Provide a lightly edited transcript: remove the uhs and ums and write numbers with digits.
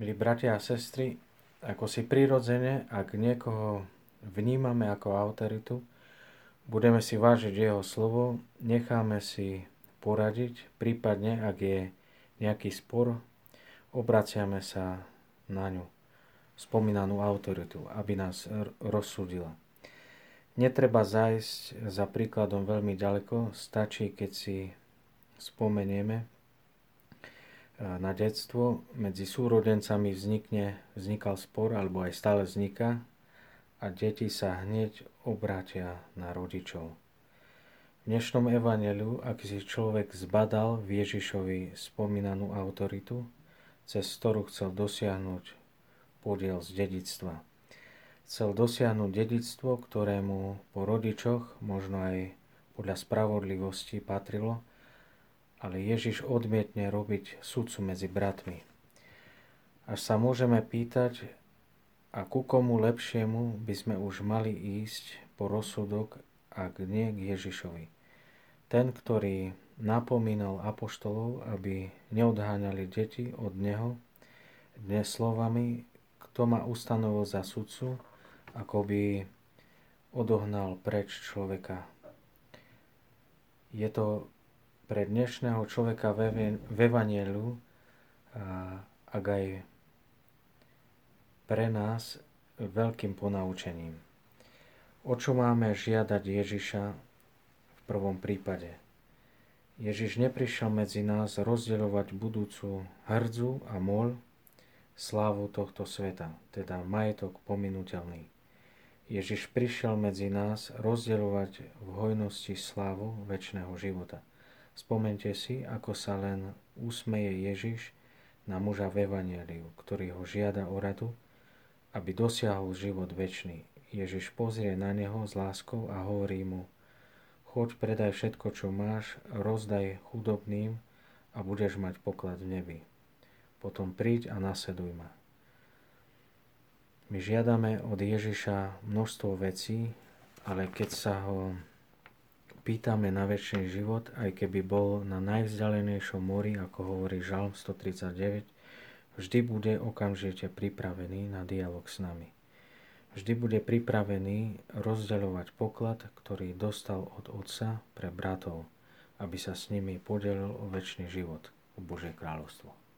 Milí bratia a sestry, ako si prirodzene, ak niekoho vnímame ako autoritu, budeme si vážiť jeho slovo, necháme si poradiť, prípadne, ak je nejaký spor, obraciame sa na ňu, spomínanú autoritu, aby nás rozsudila. Netreba zájsť za príkladom veľmi ďaleko, stačí, keď si spomenieme na detstvo, medzi súrodencami vznikal spor, alebo aj stále vzniká, a deti sa hneď obrátia na rodičov. V dnešnom evanjeliu, ak si človek zbadal v Ježišovi spomínanú autoritu, cez ktorú chcel dosiahnuť podiel z dedičstva. Chcel dosiahnuť dedičstvo, ktorému po rodičoch, možno aj podľa spravodlivosti, patrilo, ale Ježiš odmietne robiť sudcu medzi bratmi. Až sa môžeme pýtať, a ku komu lepšiemu by sme už mali ísť po rozsudok, ak nie k Ježišovi. Ten, ktorý napomínal apoštolov, aby neodháňali deti od neho, dnes slovami, kto ma ustanovil za sudcu, ako by odohnal preč človeka. Je to pre dnešného človeka v evanjeliu, ak aj pre nás, veľkým ponaučením. O čo máme žiadať Ježiša v prvom prípade? Ježiš neprišiel medzi nás rozdeľovať budúcu hrdzu a moľ, slávu tohto sveta, teda majetok pominuteľný. Ježiš prišiel medzi nás rozdeľovať v hojnosti slávu večného života. Spomente si, ako sa len usmeje Ježiš na muža v evanjeliu, ktorý ho žiada o radu, aby dosiahol život večný. Ježiš pozrie na neho s láskou a hovorí mu: choď, predaj všetko, čo máš, rozdaj chudobným a budeš mať poklad v nebi. Potom príď a nasleduj ma. My žiadame od Ježiša množstvo vecí, ale keď sa ho pýtame na večný život, aj keby bol na najvzdialenejšom mori, ako hovorí Žalm 139, vždy bude okamžite pripravený na dialog s nami. Vždy bude pripravený rozdeľovať poklad, ktorý dostal od Otca pre bratov, aby sa s nimi podelil o večný život, o Božie kráľovstvo.